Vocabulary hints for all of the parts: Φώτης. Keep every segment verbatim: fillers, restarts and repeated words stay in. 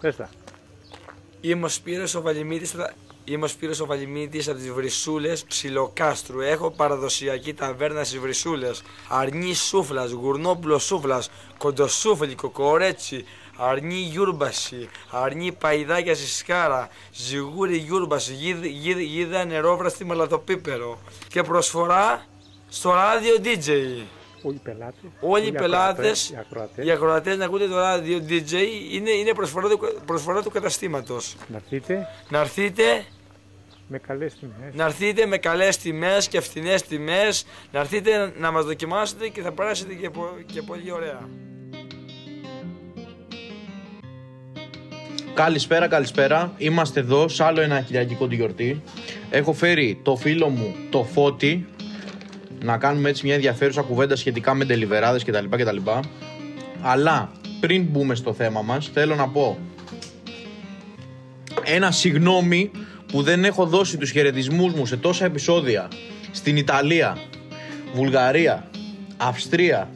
Πες τα. Είμαι ο Σπύρος ο Βαλιμίδης, είμαι ο Σπύρος ο Βαλιμίδης από τις Βρυσούλες Ψιλοκάστρου. Έχω παραδοσιακή ταβέρνα στις Βρυσούλες. Αρνί σούφλας, γουρνόπουλο σούφλας, κοντοσούφλικο, κορέτσι, αρνί γιούρμπαση, αρνί παϊδάκια στη σκάρα, ζιγούρι γιούρμπαση, γίδα γίδ, γίδ, νερόβραστη μαλατοπίπερο. Και προσφορά στο ράδιο ντι τζέι. Όλοι οι πελάτες, Όλοι οι πελάτες, ακροατές, οι ακροατές να ακούτε το ράδιο ντι τζέι, είναι, είναι προσφορά, προσφορά του καταστήματος. Να έρθείτε, να έρθείτε με καλές τιμές. Να έρθείτε με καλές τιμές και φθηνές τιμές, να έρθείτε να, να μας δοκιμάσετε και θα περάσετε και, και πολύ ωραία. Καλησπέρα, καλησπέρα. Είμαστε εδώ σε άλλο ένα κυριακικό τη γιορτή. Έχω φέρει το φίλο μου, το Φώτη, να κάνουμε έτσι μια ενδιαφέρουσα κουβέντα σχετικά με ντελιβεράδες κτλ, κτλ. Αλλά πριν μπούμε στο θέμα μας, θέλω να πω ένα συγγνώμη που δεν έχω δώσει τους χαιρετισμούς μου σε τόσα επεισόδια στην Ιταλία, Βουλγαρία, Αυστρία,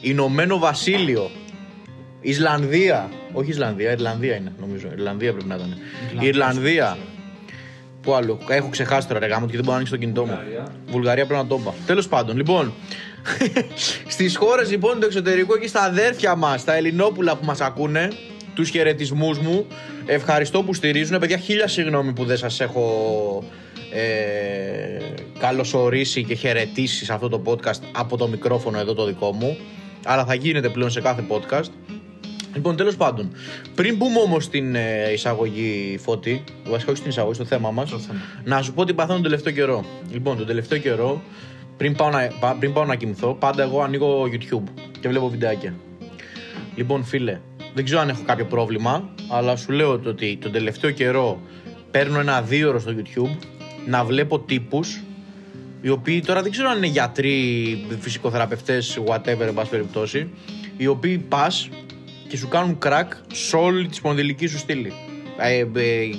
Ηνωμένο Βασίλειο, Ισλανδία, όχι Ισλανδία, Ιρλανδία είναι νομίζω, Ιρλανδία πρέπει να ήταν, Ιρλανδία, Ιρλανδία. Που άλλο, έχω ξεχάσει τώρα ρε γάμο και δεν μπορώ να ανοίξω το κινητό μου. Βουλγαρία, Βουλγαρία πρέπει να το είπα. Τέλος πάντων, λοιπόν, στις χώρες λοιπόν του εξωτερικού και στα αδέρφια μας, τα Ελληνόπουλα που μας ακούνε, τους χαιρετισμούς μου, ευχαριστώ που στηρίζουν. Παιδιά, χίλια συγγνώμη που δεν σας έχω ε, καλωσορίσει και χαιρετήσει σε αυτό το podcast από το μικρόφωνο εδώ το δικό μου, αλλά θα γίνεται πλέον σε κάθε podcast. Λοιπόν, τέλος πάντων, πριν μπούμε όμως στην ε, εισαγωγή, Φώτη, βασικά όχι στην εισαγωγή, στο θέμα μας, να σου πω τι παθαίνω τον τελευταίο καιρό. Λοιπόν, τον τελευταίο καιρό, πριν πάω, να, πριν πάω να κοιμηθώ, πάντα εγώ ανοίγω YouTube και βλέπω βιντεάκια. Λοιπόν, φίλε, δεν ξέρω αν έχω κάποιο πρόβλημα, αλλά σου λέω το ότι τον τελευταίο καιρό παίρνω ένα δύο ώρο στο YouTube να βλέπω τύπους, οι οποίοι τώρα δεν ξέρω αν είναι γιατροί, φυσικοθεραπευτές, whatever, εν πάση περιπτώσει, οι οποίοι πας και σου κάνουν κρακ σε όλη τη σπονδυλική σου στήλη. Ε, ε,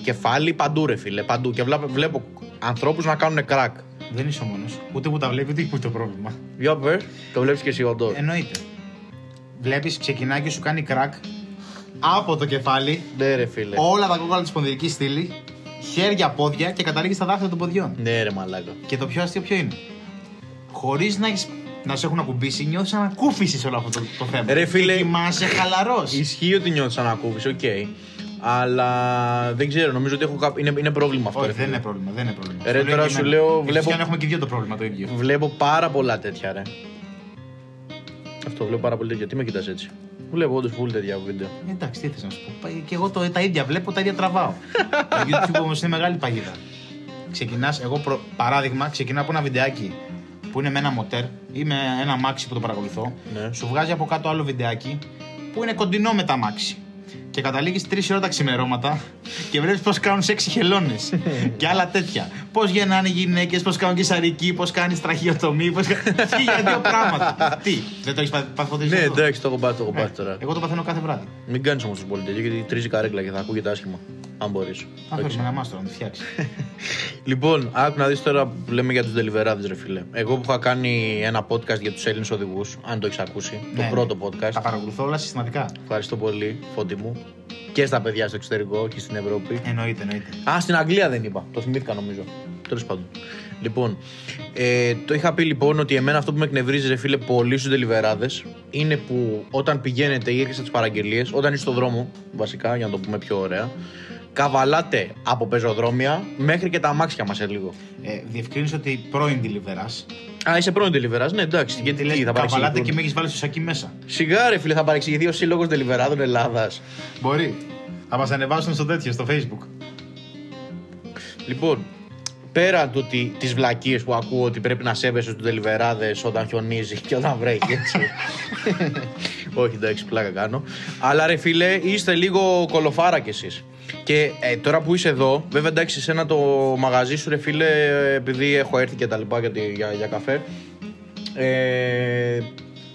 κεφάλι, παντού ρε φίλε, παντού. Και βλέπω, βλέπω ανθρώπους να κάνουν κρακ. Δεν είσαι ο μόνος. Ούτε που τα βλέπει, ούτε που το πρόβλημα. Για πε, το βλέπεις και εσύ εδώ. Εννοείται. Βλέπεις, ξεκινάει και σου κάνει κρακ από το κεφάλι. Ναι, ρε φίλε. Όλα τα κόκκαλα τη σπονδυλική στήλη, χέρια, πόδια και καταλήγει στα δάχτυλα των ποδιών. Ναι, ρε μαλάκα. Και το πιο αστείο ποιο είναι. Χωρίς να έχεις. Να σε έχουν ακουμπήσει, νιώθεις ανακούφιση σε όλο αυτό το, το θέμα. Ρε φίλε, κοιμάσαι χαλαρός. Ισχύει ότι νιώθεις ανακούφιση, οκ. Okay. Αλλά δεν ξέρω, νομίζω ότι έχω κά... είναι, είναι πρόβλημα αυτό. Όχι, δεν είναι πρόβλημα, δεν είναι πρόβλημα. Ρε, τώρα σου λέω. Βλέπω... έχουμε και δύο το πρόβλημα το ίδιο. Βλέπω πάρα πολλά τέτοια, ρε. Αυτό βλέπω πάρα πολύ τέτοια. Τι με κοιτάς έτσι. Βλέπω όντως πολύ τέτοια βίντεο. Εντάξει, τι θες να σου πω. Και εγώ το, τα ίδια βλέπω, τα ίδια τραβάω. Το YouTube όμως είναι μεγάλη παγίδα. Ξεκινάς, εγώ προ... παράδειγμα, ξεκινάω από ένα βιντεάκι που είναι με ένα μοτέρ ή με ένα μάξι που το παρακολουθώ, ναι. Σου βγάζει από κάτω άλλο βιντεάκι που είναι κοντινό με τα μάξι και καταλήγεις τρεις ώρα τα ξημερώματα και βλέπεις πως κάνουν σεξ οι χελώνες και άλλα τέτοια. Πως γεννάνε οι γυναίκες, πως κάνουν καισαρική, πως κάνεις τραχιοτομή, πως κάνεις για δύο πράγματα. Τι, δεν το έχεις παθήσει? Ναι, εντάξει, το έχω πάθει, το έχω πάθει τώρα. Εγώ το παθαίνω κάθε βράδυ. Μην κάνεις όμως τους πολυτελείς γιατί τρίζει καρέκλα και θα ακούγεται άσχημα. Αν μπορείς. Αν θέλεις ένα μάστρο να το φτιάξεις. Λοιπόν, άκου να δεις τώρα που λέμε για τους ντελιβεράδες, ρε φίλε. Εγώ που είχα κάνει ένα podcast για τους Έλληνες οδηγούς, αν το έχεις ακούσει, ναι, το πρώτο podcast. Τα παρακολουθώ όλα συστηματικά. Ευχαριστώ πολύ, Φώτη μου. Και στα παιδιά στο εξωτερικό και στην Ευρώπη. Εννοείται, εννοείται. Α, στην Αγγλία δεν είπα. Το θυμήθηκα νομίζω. Τέλος πάντων. Λοιπόν, ε, το είχα πει λοιπόν ότι εμένα αυτό που με εκνευρίζει, ρε φίλε, πολύ στους ντελιβεράδες είναι που όταν πηγαίνετε ή έρχεστε τις παραγγελίες, όταν είσαι στο δρόμο, βασικά, για να το πούμε πιο ωραία. Καβαλάτε από πεζοδρόμια μέχρι και τα αμάξια μας σε λίγο. Ε, διευκρίνησε ότι πρώην ντελιβεράς. Α, είσαι πρώην ντελιβεράς, ναι, εντάξει. Ε, γιατί λέει, θα παρεξηγηθούν. Καβαλάτε και με έχεις βάλει στο σακί μέσα. Σιγά, ρε φίλε, θα παρεξηγηθεί ο Σύλλογος Ντελιβεράδων Ελλάδας. Μπορεί. Θα μας ανεβάσουν στο τέτοιο, στο Facebook. Λοιπόν, πέραν του τις βλακίες που ακούω ότι πρέπει να σέβεσαι τους ντελιβεράδες όταν χιονίζει και όταν βρέχει, έτσι. Όχι, εντάξει, πλάκα κάνω. Αλλά ρε φίλε, είστε λίγο κολοφάρα κι εσείς. Και ε, τώρα που είσαι εδώ, βέβαια εντάξει, εσένα το μαγαζί σου, ρε φίλε, επειδή έχω έρθει και τα λοιπά για, για, για καφέ, ε,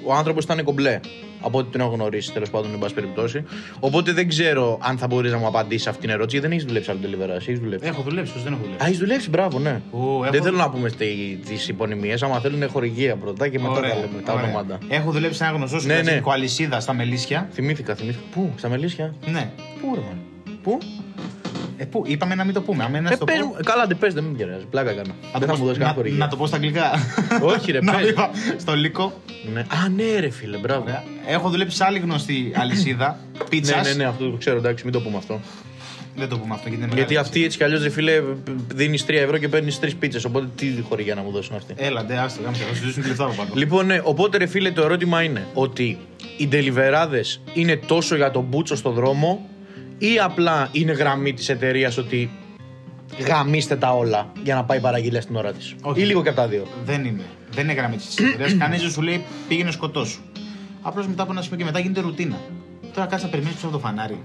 ο άνθρωπος ήταν κομπλέ. Από ό,τι τον έχω γνωρίσει, τέλος πάντων, εν πάση περιπτώσει. Οπότε δεν ξέρω αν θα μπορείς να μου απαντήσεις αυτήν την ερώτηση. Δεν έχεις δουλέψει από την Deliverance, έχεις δουλέψει? Έχω δουλέψει, δεν έχω δουλέψει. Α, έχεις δουλέψει, μπράβο, ναι. Ου, δεν έχω... θέλω να πούμε τις υπονομίες, άμα θέλουν χορηγία πρώτα και μετά ωραία, τα λέμε τα ονόματα. Έχω δουλέψει σε ένα γνωστό σου ναι, ναι. Αλυσίδα στα Μελίσια. Θυμήθηκα, θυμήθηκα. Πού, στα Μελίσια? Ναι. Πού, ρε, Πού? Ε, πού, είπαμε να μην το πούμε. Ε, ε, το πες, πω... Καλά, δεν πες, δεν με πειράζει. Πλάκα κάνω. Αν δεν θα μου δώσει να, να, να το πω στα αγγλικά. Όχι, ρε, πες. Στο Λύκο. Ναι. Α, ναι, ρε, φίλε, μπράβο. Έχω δουλέψει σε άλλη γνωστή αλυσίδα πίτσας. Ναι, ναι, ναι, αυτό το ξέρω, εντάξει, μην το πούμε αυτό. Δεν το πούμε αυτό. Γιατί, γιατί αυτή έτσι κι αλλιώς, ρε φίλε, δίνεις τρία ευρώ και παίρνεις τρεις πίτσες. Οπότε τι χωρί για να μου δώσουν αυτή. Έλα, ντε, άστο, κάμψε, θα σου δώσουν και λεφτά από πάνω. Λοιπόν, ναι, οπότε, ρε φίλε, το ερώτημα είναι ότι οι ντελιβεράδες είναι τόσο για τον μπούτσο στον δρόμο ή απλά είναι γραμμή της εταιρείας ότι γαμίστε τα όλα για να πάει παραγγελία στην ώρα της. Ή λίγο και από τα δύο. Δεν είναι. Δεν είναι γραμμή της εταιρείας. Κανείς δεν σου λέει πήγαινε σκοτώσου. Απλώς μετά από ένα σημείο και μετά γίνεται ρουτίνα. Τώρα κάτσε να περιμένεις πίσω από το φανάρι.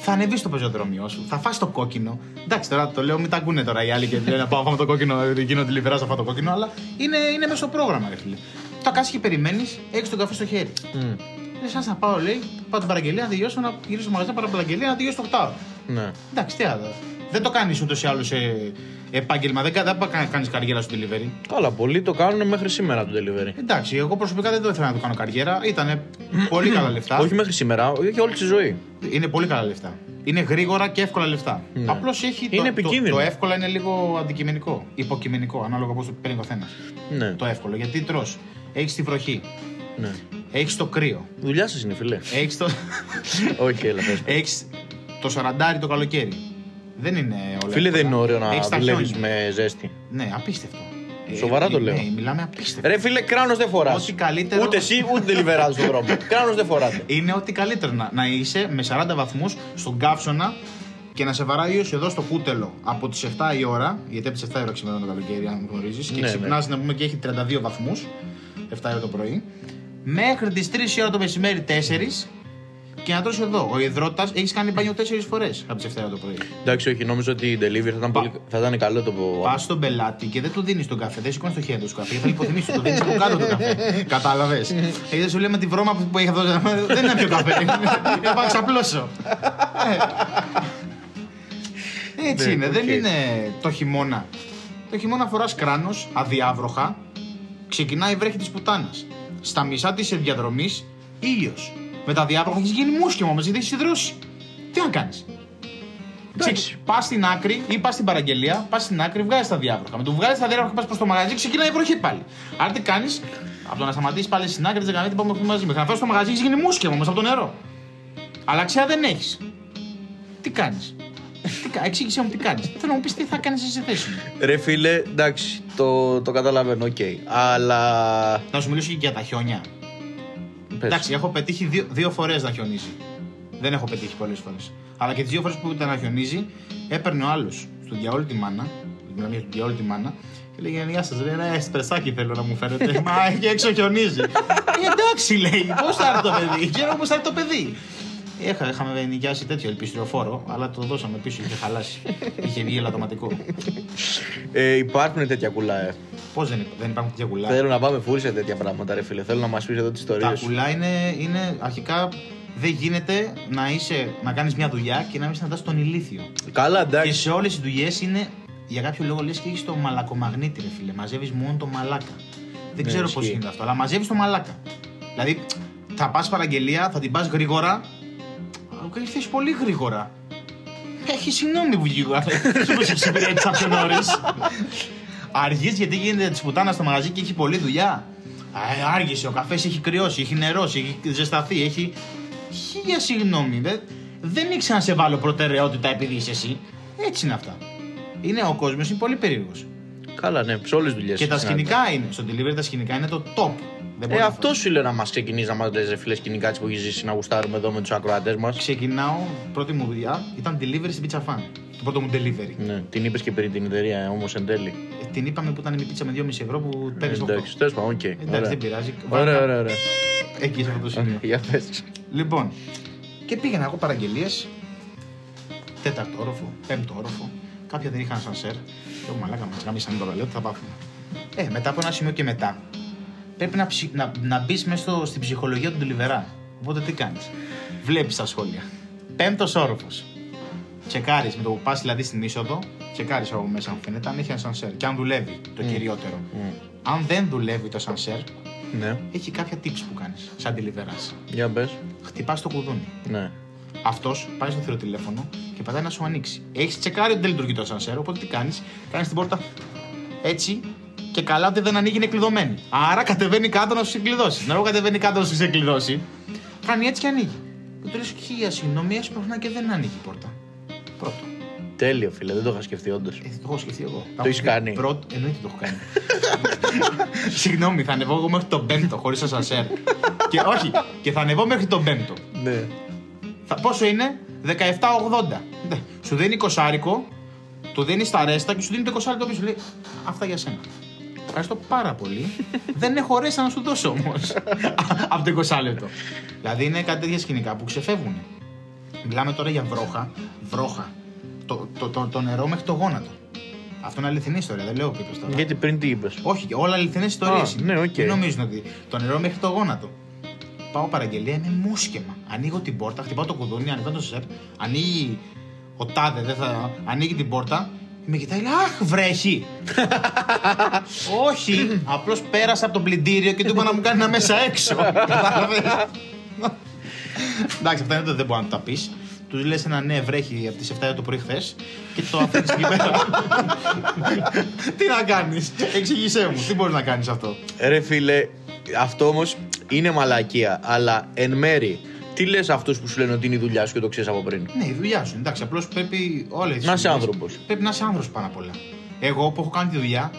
Θα ανεβεί στο πεζοδρόμιο σου, θα φας το κόκκινο. Εντάξει, τώρα το λέω, μην τα ακούνε τώρα οι άλλοι και λένε πάω φάμε το κόκκινο, εκείνο τη λιβερά θα φάω το κόκκινο, αλλά είναι, είναι μέσα στο πρόγραμμα, ρε φίλε. Τώρα κάτσε και περιμένεις, έχεις τον καφέ στο χέρι. Mm. Λες, ας να πάω, λέει, πάω την παραγγελία, να τελειώσω, να γυρίσω στο μαγαζί, πάρω παραγγελία, να τελειώσω το οκτώ. Ναι. Εντάξει, τι άλλο. Δεν το κάνεις ούτως ή άλλως ε, επάγγελμα. Δεν, δεν κάνεις καριέρα στο delivery. Καλά, πολλοί το κάνουν μέχρι σήμερα το delivery. Εντάξει, εγώ προσωπικά δεν το ήθελα να το κάνω καριέρα. Ήτανε πολύ καλά λεφτά. Όχι μέχρι σήμερα, για όλη τη ζωή. Είναι πολύ καλά λεφτά. Είναι γρήγορα και εύκολα λεφτά. Ναι. Απλώς έχει. Είναι το, το, το εύκολα είναι λίγο αντικειμενικό. Υποκειμενικό, ανάλογα πώς το παίρνει ο καθένας. Ναι. Το εύκολο. Γιατί τρως, έχεις τη βροχή. Ναι. Έχεις το κρύο. Δουλειά σας είναι, φιλέ. Έχεις το. Όχι, έλα, πες. Έχεις το σαραντάρι το καλοκαίρι. Δεν είναι όλα. Φίλε, δεν είναι ωραίο να δουλεύεις με ζέστη. Ναι, απίστευτο. Σοβαρά ε, το λέω. Ναι, μιλάμε απίστευτο. Ρε φίλε, κράνος δεν φοράς. Ό,τι καλύτερο. Ούτε εσύ, ούτε λιβεράζεις τον δρόμο. Κράνος δεν φοράτε. Είναι ό,τι καλύτερο να, να είσαι με σαράντα βαθμούς στον καύσωνα και να σε βαράει ίσως εδώ στο κούτελο από τις εφτά η ώρα. Γιατί από τις εφτά η ώρα ξυπνάς το καλοκαίρι, αν γνωρίζεις. Και ναι, ξυπνάς ναι. Να πούμε και έχει τριάντα δύο βαθμούς. εφτά η ώρα το πρωί. Μέχρι τις τρεις η ώρα το μεσημέρι, τέσσερις. Και να τρώσει εδώ. Ο υδρότας έχει κάνει μπάνιο τέσσερις φορές από τις εφτά το πρωί. Εντάξει, όχι, νόμιζα ότι η delivery θα ήταν, πολύ... θα ήταν καλό το. Πας στον πελάτη και δεν του δίνεις τον καφέ. Δεν σηκώνεις το χέρι του καφέ. Θα υποθυμίσεις, του δίνεις από κάτω τον καφέ. Κατάλαβες. Γιατί δεν σου λέει με τη βρώμα που έχει αυτό. Δεν είναι πιο καφέ. Θα πάω ξαπλώσω. Έτσι είναι. Δεν είναι το χειμώνα. Το χειμώνα φοράς κράνος, αδιάβροχα. Ξεκινάει η βρέχη της πουτάνας. Στα μισά της διαδρομής ήλιος. Με τα διάβροχα έχεις γίνει μουσκεμα μας, γιατί έχεις υδρώσει. Τι να κάνεις. Πας στην άκρη ή πας στην παραγγελία, πας στην άκρη, βγάζεις τα διάβροχα. Με το βγάζεις τα διάβροχα, πας προς το μαγαζί, ξεκινάει η βροχή πάλι. Άρα τι κάνεις, από το να σταματήσεις πάλι στην άκρη, δεν κάνεις τίποτα μαζί. Με χαφέ στο μαγαζί έχεις γίνει μουσκεμα μας από το νερό. Αλλαξιά δεν έχεις. Τι κάνεις. Εξήγησέ μου τι κάνεις. Θέλω να μου πεις τι θα κάνεις εσύ θέση. Ρε φίλε, εντάξει, το, το καταλαβαίνω, οκ. Okay. Αλλά. Να σου μιλήσω και για τα χιόνια. Πες. Εντάξει, έχω πετύχει δύο, δύο φορές να χιονίζει. Δεν έχω πετύχει πολλές φορές. Αλλά και τις δύο φορές που ήταν να χιονίζει, έπαιρνε ο άλλος στον διαόλη τη μάνα. Μιλάμε για τον διαόλη τη μάνα. Και λέγε: Γεια σας, λέει, ένα εσπρεσάκι θέλω να μου φέρετε. Μα έχει έξω χιονίζει. Εντάξει, λέει, πώς θα έρθει το παιδί. Ξέρω πώς θα έρθει το παιδί. Έχα, είχαμε νοικιάσει τέτοιο ελπιστριοφόρο, αλλά το δώσαμε πίσω, είχε χαλάσει. Είχε βγει ελαττωματικό. Ε, υπάρχουν τέτοια κουλά, ε. Πώς δεν, δεν υπάρχουν τέτοια κουλά. Θέλω να πάμε φούρνια τέτοια πράγματα, ρε φίλε. Θέλω να μας πεις εδώ τις ιστορίες. Τα κουλά είναι, είναι αρχικά. Δεν γίνεται να, είσαι, να κάνεις μια δουλειά και να μην συναντάς τον ηλίθιο. Καλά, εντάξει. Και σε όλες οι δουλειές είναι. Για κάποιο λόγο λες και έχεις το μαλακομαγνήτη, ρε φίλε. Μαζεύεις μόνο το μαλάκα. Δεν ναι, ξέρω πώς γίνεται αυτό, αλλά μαζεύεις το μαλάκα. Δηλαδή θα πας παραγγελία, θα την πας γρήγορα. Ήρθες πολύ γρήγορα. Έχει συγγνώμη που βγήκε. Σου εξυπηρέτησα πιο νωρίς. Αργείς γιατί γίνεται τη πουτάνα στο μαγαζί και έχει πολλή δουλειά. Άργησε, ο καφές έχει κρυώσει, έχει νερώσει, έχει ζεσταθεί, έχει. Χίλια συγγνώμη. Δε... Δεν ήξερα να σε βάλω προτεραιότητα επειδή είσαι εσύ. Έτσι είναι αυτά. Είναι ο κόσμος, είναι πολύ περίεργος. Καλά, ναι, σε όλες τις δουλειές. Και τα σκηνικά είναι. Στο delivery τα σκηνικά είναι το top. Ε, αυτό σου λέω να μας ξεκινήσει να μας λες, ρε φίλε, σκηνικά που έχεις ζήσει, να γουστάρουμε εδώ με τους ακροατές μας. Ξεκινάω, πρώτη μου δουλειά ήταν delivery στην Pizza Fan. Το πρώτο μου delivery. Ναι, την είπες και πριν την εταιρεία, όμως εν τέλει. Ε, την είπαμε που ήταν η πίτσα με δυόμισι ευρώ που παίρνεις οκτώ. Εντάξει, τέλος πάντων, οκ. Εντάξει, δεν πειράζει. Ωραία, ωραία, ωραία. Εκεί σε αυτό το σημείο. Για πες. Λοιπόν, και πήγαινα εγώ παραγγελίες. Τέταρτο όροφο, πέμπτο όροφο. Κάποια δεν είχαν σανσέρ. Εγώ μαλάκα μας γάμισαν το ρολόι, θα πάθουμε. Ε, μετά από ένα σημείο και μετά. Πρέπει να, ψι... να... να μπεις μέσα στο... στην ψυχολογία του ντελιβερά. Οπότε τι κάνεις. Βλέπεις τα σχόλια. Πέμπτος όροφος. Τσεκάρεις με το που πας δηλαδή στην είσοδο, τσεκάρεις από μέσα μου φαίνεται αν έχει ένα σανσέρ. Και αν δουλεύει το mm. κυριότερο. Mm. Αν δεν δουλεύει το σανσέρ, mm. έχει κάποια tips που κάνεις. Σαν ντελιβεράς. Για yeah, μπες. Χτυπάς το κουδούνι. Ναι. Mm. Αυτός πάει στο θηροτηλέφωνο και πατάει να σου ανοίξει. Έχεις τσεκάρει ότι δεν λειτουργεί το ασανσέρ, οπότε τι κάνεις, κάνεις την πόρτα έτσι και καλά ότι δεν ανοίγει, είναι κλειδωμένη. Άρα κατεβαίνει κάτω να σου συγκλειδώσει. Να κατεβαίνει κάτω να σου συγκλειδώσει, κάνει έτσι και ανοίγει. Και του λες χίλια συγγνώμη, σπρώχνα και δεν ανοίγει η πόρτα. Πρώτο. Τέλειο, φίλε, δεν το είχα σκεφτεί όντως. Ε, δεν το έχω σκεφτεί εγώ. Το έχεις κάνει. Πρώτο, εννοείται το έχω κάνει. Συγγνώμη, θα ανεβώ εγώ μέχρι τον πέμπτο χωρίς ασανσέρ. Και όχι, και θα ανεβώ μέχρι τον πέμπτο. Ναι. Θα, πόσο είναι, δεκαεπτά ογδόντα. Ναι. Σου δίνει είκοσι άρικο, το δίνει στα ρέστα και σου δίνει το είκοσι άρικο πίσω. Λέει, αυτά για σένα. Ευχαριστώ πάρα πολύ. Δεν έχω ρέστα να σου δώσω όμως. Από το είκοσι λεπτό. Δηλαδή είναι κάτι τέτοια σκηνικά που ξεφεύγουν. Μιλάμε τώρα για βρόχα. Βρόχα. Το, το, το, το νερό μέχρι το γόνατο. Αυτό είναι αληθινή ιστορία, δεν λέω πίπες τώρα. Γιατί πριν τι είπες. Όχι, όλα αληθινές ιστορίες. Ναι, οκ. Okay. Νομίζουν ότι το νερό μέχρι το γόνατο. Πάω παραγγελία, είμαι μουσκεμα. Ανοίγω την πόρτα, χτυπάω το κουδούνι, ανοίγω το σερ, ανοίγει ο τάδε, δεν θα... ανοίγει την πόρτα. Με κοιτάει, λέει, αχ, βρέχει. Όχι, απλώς πέρασα από το πλυντήριο και του είπα να μου κάνει ένα μέσα έξω. Εντάξει, αυτά είναι το δεν μπορεί να τα πει. Του λες ένα ναι, βρέχει από τις εφτά το πρωί χθες και το αφήνεις εκεί πέρα. Τι να κάνεις, εξήγησέ μου, τι μπορείς να κάνεις αυτό. Ρε φίλε, αυτό όμως είναι μαλακία, αλλά εν μέρη, τι λες αυτούς που σου λένε ότι είναι η δουλειά σου και το ξέρεις από πριν. Ναι, η δουλειά σου, εντάξει, απλώς πρέπει όλες τις. Να είσαι άνθρωπος. Πρέπει να είσαι άνθρωπος πάνω απ' όλα. Εγώ που έχω κάνει τη δουλειά,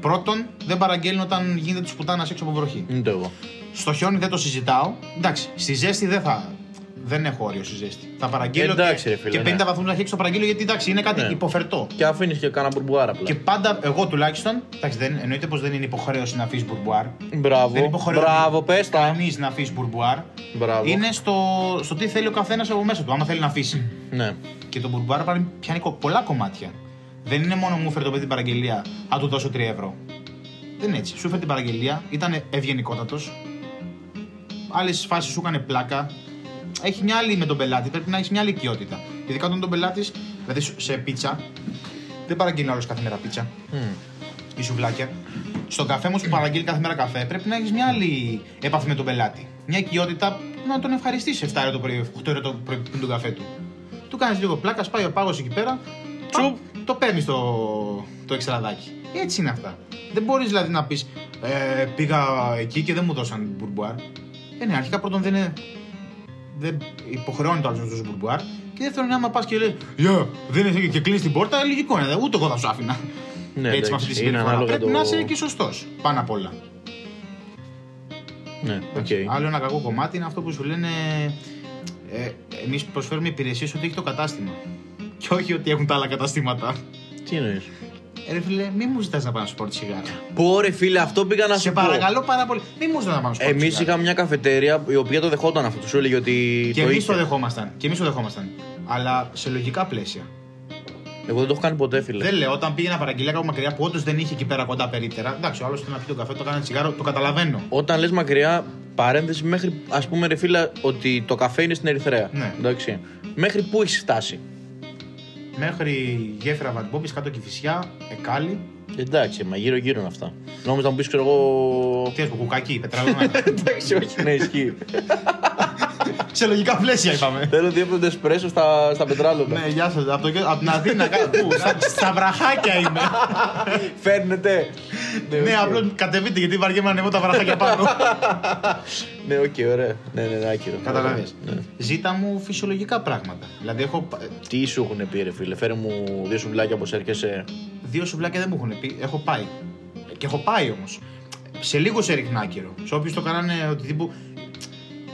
πρώτον δεν παραγγέλνω όταν γίνεται τη πουτάνα έξω από βροχή. Είναι το εγώ. Στο χιόνι δεν το συζητάω. Εντάξει, στη ζέστη δεν θα. Δεν έχω όριο στη ζέστη. Θα παραγγείλω εντάξει, και, φίλε, και πενήντα ναι. βαθμούς να έχει το παραγγείλω γιατί εντάξει είναι κάτι ναι. υποφερτό. Και αφήνεις και κάνα μπουρμπουάρ απλά. Και πάντα, εγώ τουλάχιστον, εντάξει, δεν, εννοείται πως δεν είναι υποχρέωση να αφήσεις μπουρμπουάρ. Μπράβο. Δεν Μπράβο, πες τα. Κανείς να αφήσεις μπουρμπουάρ. Μπράβο. Είναι στο, στο τι θέλει ο καθένας από μέσα του, άμα θέλει να αφήσει. Ναι. Και το μπουρμπουάρ πιάνει πολλά κομμάτια. Δεν είναι μόνο μου φέρε το παιδί την παραγγελία, αν του δώσω τρία ευρώ. Δεν είναι έτσι. Σου φέρε την παραγγελία, ήταν ευγενικότατος. Άλλες φάσεις σου έκανε πλάκα. Έχει μια άλλη με τον πελάτη, πρέπει να έχει μια άλλη οικειότητα. Ειδικά όταν τον πελάτη, δηλαδή σε πίτσα, δεν παραγγείλει όλος κάθε μέρα πίτσα mm. ή σουβλάκια. Στον καφέ μου που παραγγείλει κάθε μέρα καφέ, πρέπει να έχει μια άλλη επαφή με τον πελάτη. Μια οικειότητα να τον ευχαριστήσει εφτά ώρα το πρωί, οκτώ ώρα το πρωί πριν τον καφέ του. Του κάνει λίγο πλάκα, πάει ο πάγος εκεί πέρα, τσουπ, το παίρνει το, το εξτραδάκι. Έτσι είναι αυτά. Δεν μπορεί δηλαδή να πει ε, πήγα εκεί και δεν μου δώσαν μπουρμπουάρ. Ε, ναι, αρχικά πρώτον δεν είναι. Δεν υποχρεώνει το άλλο να δώσει μπουρμπουάρ. Και δεύτερον, άμα πα και λε: Γεια, δεν είναι και κλείνει την πόρτα, λογικό είναι. Ούτε εγώ θα σου άφηνα. Ναι, έτσι με αυτή τη συμπεριφορά. Πρέπει το... να είσαι και σωστό. Πάνω απ' όλα. Ναι, okay. Άλλο ένα κακό κομμάτι είναι αυτό που σου λένε: ε, εμείς προσφέρουμε υπηρεσίες ότι έχει το κατάστημα. Και όχι ότι έχουν τα άλλα καταστήματα. Τι εννοείς. Ρε φίλε, μη μου ζητάς να πάω να σου πω τη σιγάρα. Πόρε φίλε, αυτό πήγα να σου πω. Σε παρακαλώ πάρα πολύ. Μη μου ζητάς να πάω να σου πω. Εμείς είχαμε μια καφετέρια η οποία το δεχόταν αυτό. Σου έλεγε ότι. Και εμείς το δεχόμασταν. Και εμείς το δεχόμασταν. Αλλά σε λογικά πλαίσια. Εγώ δεν το έχω κάνει ποτέ, φίλε. Δεν λέω, όταν πήγε να παραγγείλει κάπου μακριά που όντως δεν είχε εκεί πέρα κοντά περίπτερα. Εντάξει, ο άλλος θέλει να πει τον καφέ, το κάνει τσιγάρο, το καταλαβαίνω. Όταν λες μακριά, παρένθεση μέχρι α πούμε ρε φίλε ότι το καφέ είναι στην Ερυθρέα. Ναι. Εντάξει. Μέχρι πού έχει φτάσει. Μέχρι γέφυρα Βατμπόμπης, κάτω Κηφισιά, Εκάλη. Εντάξει, μα γύρω γύρω είναι αυτά. Νόμιζα να μου πεις, ξέρω εγώ. Τι α πούμε, κουκάκι, πετραλωμένα. Εντάξει, όχι, ναι, ισχύει. Σε λογικά πλαίσια είπαμε. Θέλω διέπτονται εσπρέσο στα πετράλωμα. Ναι, γεια σας. Από την Αθήνα, κάπου. Στα βραχάκια είμαι. Φέρνετε. Ναι, απλώς κατεβείτε γιατί βαριέμαι να ανεβώ τα βραχάκια πάνω. Ναι, οκ, ωραία. Ναι, ναι, άκυρο. Καταλαβαίνεις. Ζήτα μου φυσιολογικά πράγματα. Δηλαδή, έχω. Τι σου έχουν πει, ρε φίλε, φέρε μου δύο σουβλάκια όπως έρχεσαι. Δύο σουβλάκια δεν μου έχουν πει. Έχω πάει. Και έχω πάει όμως. Σε λίγο σε ρίχνα άκυρο. Σε όποιους το κάνανε οτιδήποτε.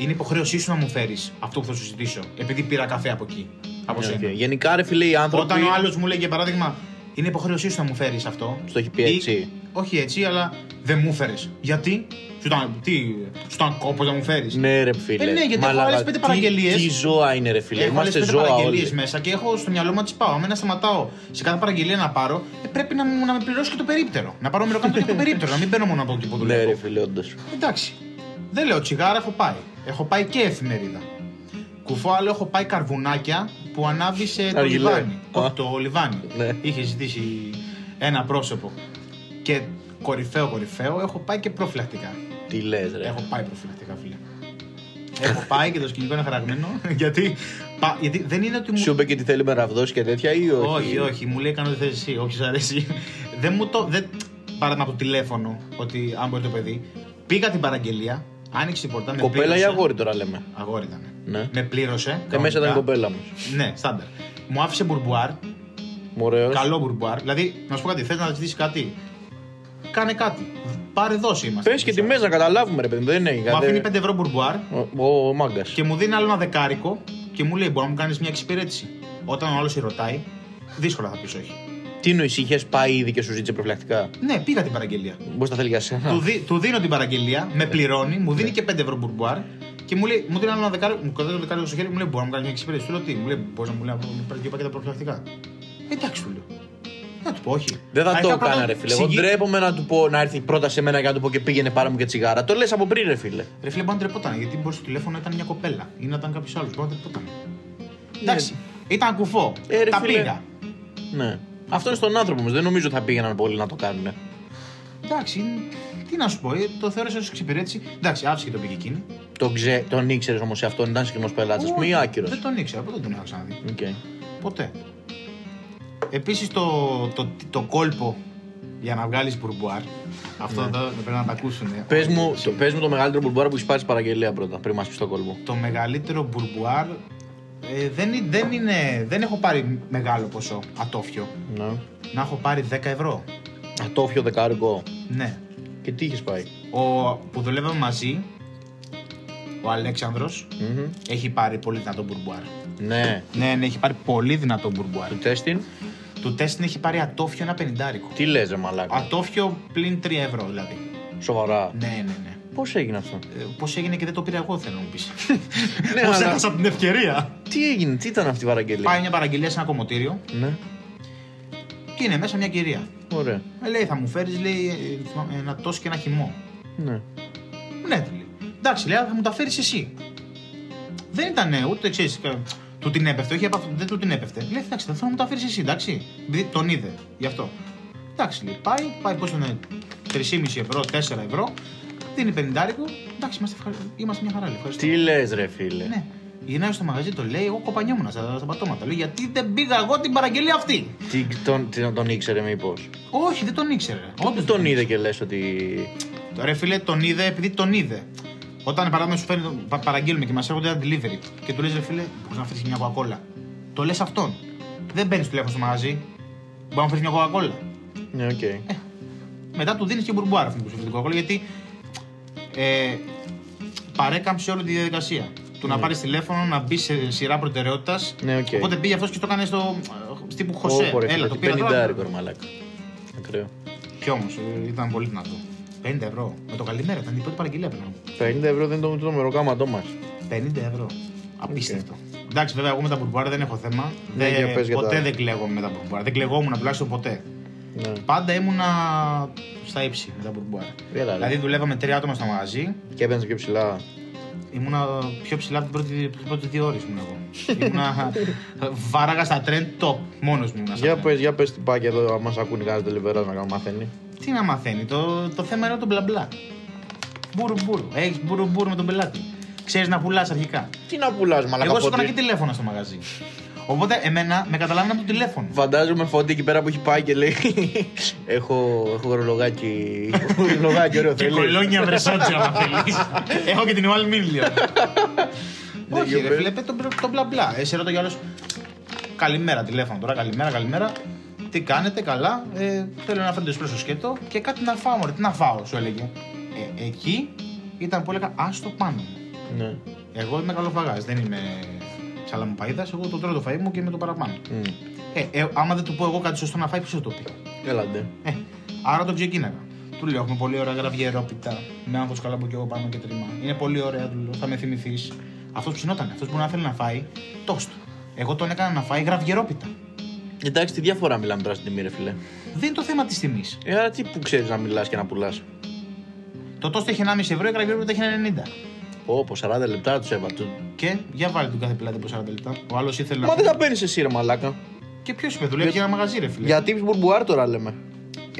Είναι υποχρέωσή σου να μου φέρεις αυτό που θα σου ζητήσω, επειδή πήρα καφέ από εκεί. Από σένα. Okay. Γενικά, ρε φίλε, οι άνθρωποι. Όταν ο άλλος μου λέει για παράδειγμα, είναι υποχρέωσή σου να μου φέρεις αυτό. Στο έχει πει ή... έτσι. Όχι έτσι, αλλά δεν μου φέρεις. Γιατί. Σου ήταν κόπο να μου φέρεις. Ναι, ρε φίλε. Ε, ναι, γιατί έχω άλλες πέντε παραγγελίες. Τι ζώα είναι, ρε φίλε. Έχω άλλες πέντε παραγγελίες μέσα και έχω στο μυαλό μου να τις πάω. Αμένα σταματάω σε κάθε παραγγελία να πάρω, ε, πρέπει να, να με πληρώσει και το περίπτερο. Να πάρω μεροκάμπτο και το περίπτερο. Να μην παίρνω μόνο από εκεί που δουλεύω. Ναι, ρε φίλε, όντως. Εντάξει. Δεν λέω τσιγάρα, έχω πάει. Έχω πάει και εφημερίδα. Κουφό άλλο, έχω πάει καρβουνάκια που ανάβει σε το λιβάνι. Όχι, το λιβάνι. Ναι. Είχε ζητήσει ένα πρόσωπο. Και κορυφαίο, κορυφαίο, έχω πάει και προφυλακτικά. Τι λες, ρε. Έχω πάει προφυλακτικά, φίλε. Έχω πάει και το σκηνικό είναι χαραγμένο. Γιατί Πα, γιατί δεν είναι ότι μου... Σου είπε και τι θέλει με ραβδός και τέτοια ή όχι? Όχι, όχι, μου λέει κάνω τι θες εσύ, όχι σ' αρέσει. Δεν μου το... Δεν... Πάραν από το τηλέφωνο ότι αν μπορεί το παιδί. Πήγα την παραγγελία, άνοιξε την πόρτα. Κοπέλα ή αγόρι τώρα λέμε? Αγόρι ήταν. Ναι. Με πλήρωσε. Και μέσα ήταν η κοπέλα μου. Ναι, στάνταρ. Μου άφησε μπουρμπουάρ. Ωραίος. Καλό μπουρμπουάρ. Δηλαδή, να σου πω κάτι, θες να ζητήσεις κάτι? Κάνε κάτι. Πάρε δόση είμαστε. Πες και τη μέσα, καταλάβουμε ρε παιδί. Δεν είναι κάτι. Μου αφήνει πέντε ευρώ μπουρμπουάρ. Ο μάγκας. Και μου δίνει άλλο ένα δεκάρικο και μου λέει: μπορεί να μου κάνει μια εξυπηρέτηση. Όταν ο άλλος ρωτάει, δύσκολα θα πεις όχι. Τι νοησί, είχε πάει ήδη και σου ζήτησε προφυλακτικά? Ναι, πήγα την παραγγελία. Μπορεί να θέλει για σένα. Του, δι, του δίνω την παραγγελία, με πληρώνει, μου δίνει και πέντε ευρώ μπουρμπουάρ και μου λέει: μου δίνει ένα δεκάρι, μου κρατάει το δεκάρι στο χέρι, μου λέει: μπορεί να μου κάνει μια εξυπηρέτηση? Του λέω: τι, μου λέει: μπορεί να μου λέει να πάρει τα προφυλακτικά? Εντάξει, του λέω. Να του πω όχι. Δεν θα το έκανα, ρε φίλε. Εγώ ντρέπομαι να του πω να έρθει πρώτα σε μένα και να του πω και πήγαινε πάρα μου και τσιγάρα. Το λε από πριν, ρε φίλε. Ρε φίλε, μπορεί να ντρεπόταν γιατί μπορεί στο τηλέφωνο ήταν μια κοπέλα ή να ήταν κάποιο άλλο. Μπορεί να ντρεπόταν. Εντάξει, ήταν κουφό. Τα πήγα. Ναι. Αυτό είναι στον άνθρωπο μας. Δεν νομίζω θα πήγαιναν πολλοί να το κάνουν. Εντάξει, τι να σου πω, το θεώρησα ως εξυπηρέτηση. Εντάξει, άφησε και το πήγε εκείνη. Τον, ξε... τον ήξερες όμως αυτόν, ήταν συχνός πελάτης μου ή άκυρος? Δεν τον ήξερα, ποτέ δεν τον είχα ξαναδεί. Okay. Ποτέ. Επίσης το, το, το, το κόλπο για να βγάλεις μπουρμπουάρ. Αυτό ναι. Εδώ πρέπει να τα ακούσουν. Πες μου, το, πες μου το μεγαλύτερο μπουρμπουάρ που έχεις πάρει παραγγελία πρώτα, πριν μας πεις το κόλπο. Το μεγαλύτερο μπουρμπουάρ. Ε, δεν, δεν, είναι, δεν έχω πάρει μεγάλο ποσό ατόφιο. Ναι. Να έχω πάρει δέκα ευρώ. Ατόφιο δεκάρικο. Ναι. Και τι είχες πάει? Ο, που δουλεύαμε μαζί, ο Αλέξανδρος, mm-hmm. έχει πάρει πολύ δυνατό μπουρμπουάρ. Ναι. Ναι, ναι, έχει πάρει πολύ δυνατό μπουρμπουάρ. Του Τέστιν. Του Τέστιν έχει πάρει ατόφιο ένα πενηντάρικο. Τι λες, ρε μαλάκα? Ατόφιο πλην τρία ευρώ δηλαδή. Σοβαρά? Ναι, ναι, ναι. Πώς έγινε αυτό? Ε, πώς έγινε και δεν το πήρα εγώ, θέλω να μου πεις. Ναι, πώς αλλά... έχασα από την ευκαιρία. Τι έγινε, τι ήταν αυτή η παραγγελία? Πάει μια παραγγελία σε ένα κομμωτήριο. Ναι. Και είναι μέσα μια κυρία. Ωραία. Ε, λέει, θα μου φέρεις, λέει, ένα τόση και ένα χυμό. Ναι. Ναι, λέει. Εντάξει, λέει, θα μου τα φέρεις εσύ. Δεν ήταν ναι, ούτε ξέρεις. Του την έπεφτε, όχι, δεν του την έπεφτε. Λέει, εντάξει, θα μου τα φέρεις εσύ, εντάξει. Επειδή τον είδε, γι' αυτό. Εντάξει, λέει, πάει, πάει πόσο είναι, τρία και μισό ευρώ, τέσσερα ευρώ. Είναι πενηντάρικο, εντάξει, είμαστε, ευχαρι... είμαστε μια χαρά. Ευχαριστώ. Τι λες, ρε φίλε? Ναι. Γυρνάει στο μαγαζί, το λέει, εγώ κοπανιόμουν στα, στα πατώματα. Λέει, γιατί δεν πήγα εγώ την παραγγελία αυτή? Τι, τον, τι, τον ήξερε μήπως? Όχι, δεν τον ήξερε. Όντως δεν τον, τον είδε και λες ότι. Ρε φίλε, τον είδε επειδή τον είδε. Όταν παράδειγμα σου φέρνει, παραγγείλουμε και μας έρχονται ένα delivery και του λες, ρε φίλε, μπορείς να φέρεις μια κοκακόλα? Το λες αυτόν. Δεν παίρνεις τηλέφωνο στο μαγαζί. Μπορεί να φέρεις μια κοκακόλα. Ναι, οκ. Okay. Ε, μετά του δίνεις και μπουρμπουάρ αυτή που σου φέρνει την κοκακόλα, γιατί. Ε, παρέκαμψε όλη τη διαδικασία. Του ναι. να πάρει τηλέφωνο, να μπει σε σειρά προτεραιότητας. Ναι, okay. Οπότε πήγε αυτός και το έκανε στο. Τύπου Χωσέ. Oh, έλα, το πήρα πενηντάρικο, μαλάκα. Ακραίο. Κι όμως ήταν πολύ δυνατό. πενήντα ευρώ. Με το καλημέρα ήταν η πρώτη παραγγελία πριν. πενήντα ευρώ δεν ήταν το μεροκάματό μας. πενήντα ευρώ. Απίστευτο. Okay. Εντάξει, βέβαια, εγώ με τα μπουρμπουάρα δεν έχω θέμα. Ναι, δεν, ποτέ τα... δεν κλαίγομαι με τα μπουρμπουάρα. Δεν κλαιγόμουν τουλάχιστον ποτέ. Ναι. Πάντα ήμουνα στα ύψη με τα μπουρμπουάρ. Δηλαδή δουλεύαμε τρία άτομα στο μαγαζί. Και έπαιρνες πιο ψηλά? Ήμουνα πιο ψηλά από τις πρώτες δύο ώρες ήμουν εγώ. Ήμουνα βάραγα στα trend top. Μόνος μου. Για πες, για πες τι πάει και εδώ, αν μας ακούνε κανένας τελεβεράς να μαθαίνει. Τι να μαθαίνει, το, το θέμα είναι το μπλα μπλα. Μπούρου μπούρου, έχεις μπούρου μπούρου με τον πελάτη. Ξέρεις να πουλάς αρχικά. Τι να πουλάς, μαλακά? Εγώ σου έκανα και τηλέφωνα στο μαγαζί. Οπότε εμένα με καταλάβαινε από το τηλέφωνο. Φαντάζομαι Φώτη εκεί πέρα που έχει πάει και λέει: Έχω, έχω ρολογάκι. Ρολογάκι, ωραίο. Και κολόνια βρεσόντια, αν θέλει. Έχω και την Ουάλ Μίλιο. Όχι, ρε φίλε, το μπλα μπλα. Εσύ ρωτώ για όλου. Καλημέρα, τηλέφωνο τώρα, καλημέρα, καλημέρα. Τι κάνετε, καλά. Ε, θέλω να φέρνετε σπίτι στο σκέτο και κάτι να φάω. Ρε, τι να φάω, σου έλεγε. Ε, εκεί ήταν που έλεγα: Α το πάνω μου. Ναι. Εγώ είμαι καλοφαγάς, δεν είμαι. Αλλά μου παίδα, εγώ το τρώω το φαΐ μου και με το παραπάνω. Mm. Ε, ε, άμα δεν του πω εγώ κάτι σωστό να φάει, ποιος το πει? Έλαντε. Ε, άρα τον ξεκίναγα. Του λέω: έχουμε πολύ ωραία γραβιερόπιτα. Με άγχος καλά που κι εγώ πάνω και τριμά. Είναι πολύ ωραία, του λέω: θα με θυμηθείς. Αυτός ψινόταν. Αυτός μπορεί να θέλει να φάει τόστο. Εγώ τον έκανα να φάει γραβιερόπιτα. Εντάξει, τη διαφορά μιλάμε τώρα στην τιμή, ρε φιλέ. Δεν είναι το θέμα της τιμής. Ε, άρα τι που ξέρεις να μιλάς και να πουλάς? Το τόστο έχει ενάμιση ευρώ, η γραβιερόπιτα έχει ενενήντα. Όπω σαράντα λεπτά του έβαλε. Και για βάλει τον κάθε πελάτη από σαράντα λεπτά. Ο άλλο ήθελε. Μα να... δεν τα παίρνει εσύ, ρε μαλάκα. Και ποιο είπε, δουλεύει για... για ένα μαγαζί, ρε φίλε. Για τύπου μπουρμπουάρ τώρα λέμε.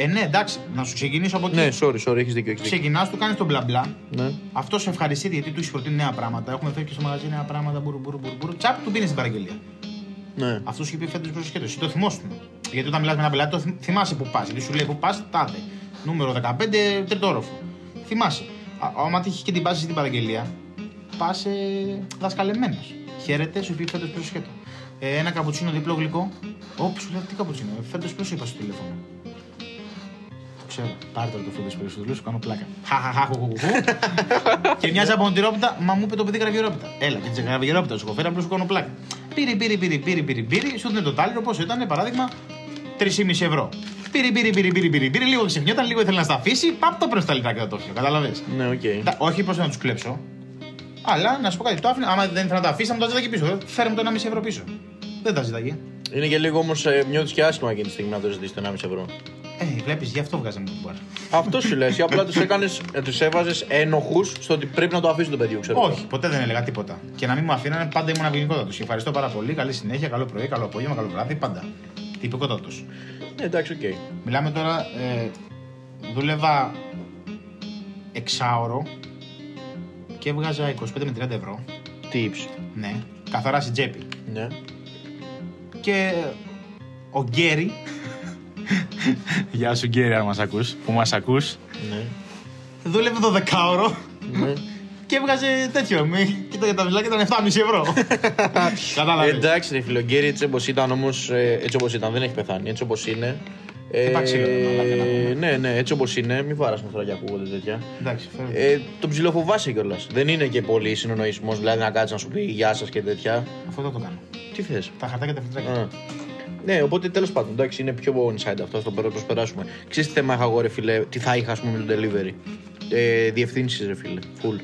Ε, ναι, εντάξει, να σου ξεκινήσω από εκεί. Ναι, sorry, sorry, έχεις δίκιο. Ξεκινάς, του κάνεις τον μπλα μπλα. Ναι. Αυτό σε ευχαριστεί γιατί του έχεις προτείνει νέα πράγματα. Έχουμε φέρει και στο μαγαζί νέα πράγματα. Μπουρ, μπουρ, μπουρ, μπουρ. Τσάπ, του πίνει την παραγγελία. Ναι. Αυτό σου είπε φέτος προσχέτωση. Το θυμόσουν. Γιατί όταν μιλάς με ένα πελάτη, το θυμάσαι που πας. Γιατί σου λέει που πας, τάδε. Νούμερο δεκαπέντε, τρίτο όροφο. Θυμάσαι. Άμα τύχει και την πάση στην παραγγελία, πας δασκαλεμένο. Χαίρεται, σου είπε φέτος προσχέτω. Ε, ένα καπουτσίνο διπλό γλυκό. Όπω σου λέει τι καπουτσίνο. Φέτος πόσο είπα στο τηλέφωνο. Πάρτε το φωτό περισσότερο, σου κάνω πλάκα. Χαχαχαχουχουχου. Και μοιάζει από μοντιρόπιτα, μα μου είπε το παιδί γραβιερόπιτα. Έλα, και τη γραβιερόπιτα σου κοφέρα, απλώ σου κάνω πλάκα. Πήρε, πήρε, πήρε, πήρε, πήρε, πήρε, σου δίνει το τάλιρο, πόσο ήταν, παράδειγμα, τρία κόμμα πέντε ευρώ. Πήρε, πήρε, πήρε, πήρε, πήρε, λίγο ξεχνιόταν, λίγο ήθελε να στα αφήσει, παπ το πρέπει στα λιτά και θα το έφυγε. Καταλαβέ. Ναι, οκ. Όχι πω να του κλέψω, αλλά να σου πω κάτι, το άφηνε, άμα δεν ήθελα να τα αφήσει, να μου το ζητάει πίσω. Φέρε μου το ένα κόμμα πέντε ευρώ πίσω. Δεν τα ζητάει. Είναι και λίγο όμω νιώθει και άσχημα εκείνη τη στιγμή να το ζητήσει το ένα κόμμα πέντε ευρώ. Ε, βλέπεις, γι' αυτό βγάζαμε το μπουμπάρ. Αυτό σου λες, απλά τους έκανες, τους έβαζες ένοχους στο ότι πρέπει να το αφήσει το παιδί, ξέρω. Όχι, ποτέ δεν έλεγα τίποτα. Και να μην μου αφήνανε, πάντα ήμουν ευγενικότατος. Ευχαριστώ πάρα πολύ, καλή συνέχεια, καλό πρωί, καλό απόγευμα, καλό βράδυ, πάντα. Τυπικότατος. Ναι, εντάξει, οκ. Okay. Μιλάμε τώρα, ε, δούλευα εξάωρο και έβγαζα είκοσι πέντε με τριάντα ευρώ. Tips. Ναι, καθαρά στην τσέπη. Ναι. Και ο Γκέρι. Γεια σου Γκέρι, αν μας ακούς, που μας ακούς. Ναι. Δούλευε δωδεκάωρο. Ναι. Και έβγαζε τέτοιο. Μη... Κοίτα για τα βιβλάκια ήταν επτά κόμμα πέντε ευρώ. Κατάλαβες. Εντάξει, ρε φίλε, ο Γκέρι έτσι όπως ήταν όμως. Έτσι όπως ήταν, δεν έχει πεθάνει. Έτσι όπως είναι. Ε, ε, ναι, ναι, έτσι όπως είναι. Μην βάρας με τώρα και ακούγονται τέτοια. Εντάξει, ε, τον ψιλοφοβάσαι κιόλας. Δεν είναι και πολύ συνονοισμός, δηλαδή να κάτσει να σου πει γεια σας και τέτοια. Αυτό το κάνω. Τι θες. Τα χαρτάκια τα φιλτράκια. Ναι, οπότε τέλος πάντων, εντάξει, είναι πιο inside αυτό, στο πέρα προσπεράσουμε. Ξέρεις τι θέμα είχα εγώ, ρε φίλε, τι θα είχα, ας πούμε, με το delivery. Ε, διευθύνσεις, ρε φίλε, full.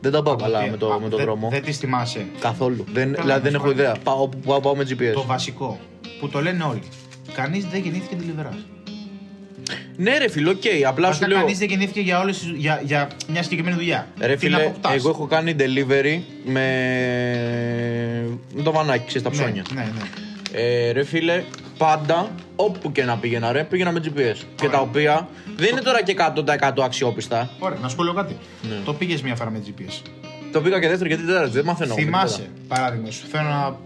Δεν τα πάω καλά με τον το δρόμο. Δεν τις θυμάσαι. Καθόλου. Δεν, δηλαδή δεν έχω ιδέα. Πάω, πάω, πάω με τζι πι ες. Το βασικό που το λένε όλοι. Κανείς δεν γεννήθηκε delivery. Ναι, ρε φίλε, οκ. Okay. Απλά σου λέω. Κανείς δεν γεννήθηκε για, όλες, για, για μια συγκεκριμένη δουλειά. Ρε φίλε, εγώ έχω κάνει delivery με, με το βανάκι, ξέρεις, τα ψώνια. Ναι, ναι, ναι. Ε, ρε φίλε, πάντα όπου και να πήγαινα, ρε, πήγαινα με τζι πι ες. Ωραία. Και τα οποία δεν είναι τώρα και εκατό τοις εκατό αξιόπιστα. Ωραία, να σου πω λέω κάτι. Ναι. Το πήγες μια φορά με τζι πι ες. Το πήγα και δεύτερο και τέταρτο, δεν μαθαίνω. Θυμάσαι, όμως, παράδειγμα, σου θέλω ένα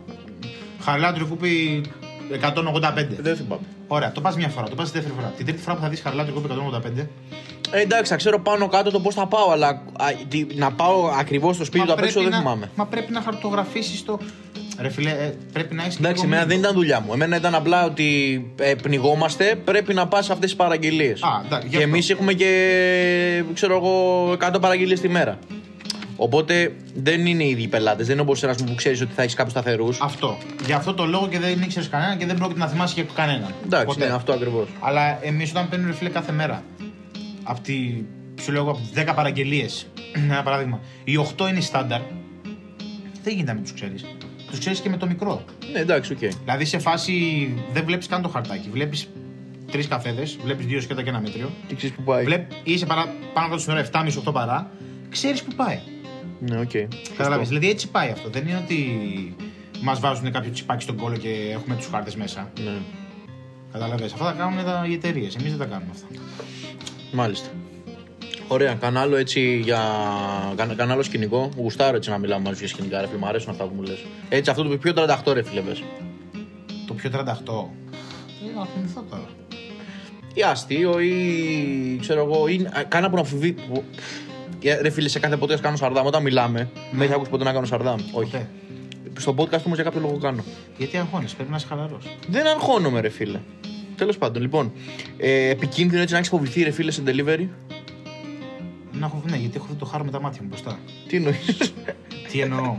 χαρλάτριο κούπι εκατόν ογδόντα πέντε. Δεν θυμάμαι. Ωραία, το πας μια φορά, το πας τη δεύτερη φορά. Την τρίτη φορά που θα δεις χαρλάτριο κούπι εκατόν ογδόντα πέντε. Ε, εντάξει, θα ξέρω πάνω κάτω το πώς θα πάω, αλλά α, τι, να πάω ακριβώς στο σπίτι του απ' έξω δεν θυμάμαι. Μα πρέπει να χαρτογραφήσεις το. Ρε φίλε, ε, πρέπει να έχεις. Εντάξει, εμένα δεν ήταν δουλειά μου. Εμένα ήταν απλά ότι ε, πνιγόμαστε, πρέπει να πας σε αυτές τις παραγγελίες. Α, δα, και εμείς έχουμε και, ξέρω εγώ, εκατό παραγγελίες τη μέρα. Οπότε δεν είναι οι ίδιοι πελάτες. Δεν είναι όπως ένας που ξέρεις ότι θα έχεις κάποιους σταθερούς. Αυτό. Γι' αυτό το λόγο και δεν ήξερες κανένα και δεν πρόκειται να θυμάσαι και κανέναν. Εντάξει, ναι, αυτό ακριβώς. Αλλά εμείς όταν παίρνουμε, ρε φίλε, κάθε μέρα. Από τη, σου λέω, από τις δέκα παραγγελίες, ένα παράδειγμα, οι οκτώ είναι στάνταρ. Δεν γίνεται να μην τους ξέρεις. Τους ξέρεις και με το μικρό. Ναι, εντάξει, οκ. Okay. Δηλαδή σε φάση δεν βλέπεις καν το χαρτάκι. Βλέπεις τρεις καφέδες, βλέπεις δύο σκέτα και ένα μέτριο. Τι ξέρεις που πάει. Βλέπ, είσαι παρά, πάνω από το σημείο επτά κόμμα πέντε οκτώ παρά, ξέρεις που πάει. Ναι, οκ. Okay. Καταλάβεις. Δηλαδή έτσι πάει αυτό. Δεν είναι ότι μας βάζουν κάποιο τσιπάκι στον κόλο και έχουμε τους χάρτες μέσα. Ναι. Καταλάβεις. Αυτά τα κάνουν τα εταιρείες. Εμείς δεν τα κάνουμε αυτά. Μάλιστα. Ωραία, κανάλο έτσι για. Κα, κανάλο σκηνικό. Γουστάρω έτσι να μιλάμε μαζί για σκηνικά, ρε φίλε. Μου αρέσουν αυτά που μου λες. Έτσι, αυτό το πιο τριάντα οκτώ, ρε φίλε, πες. Το πιο τριάντα οκτώ. Ε, να θυμηθώ τώρα. Ή αστείο, ή. Ξέρω εγώ, ή. Κάνα που να φοβεί. Ρε φίλε, σε κάθε podcast κάνω σαρδάμ. Όταν μιλάμε, δεν έχει ακούσει ποτέ να κάνω σαρδάμ. Όχι. Okay. Στο podcast όμως για κάποιο λόγο κάνω. Γιατί αγχώνεσαι, πρέπει να είσαι χαλαρός. Δεν αγχώνομαι, ρε φίλε. Τέλος πάντων, λοιπόν. Ε, επικίνδυνο έτσι να έχεις φοβηθεί, ρε φίλε, σε delivery. Να έχω, ναι, γιατί έχω δει το χάρο με τα μάτια μου μπροστά. Τι εννοείς. Τι εννοώ.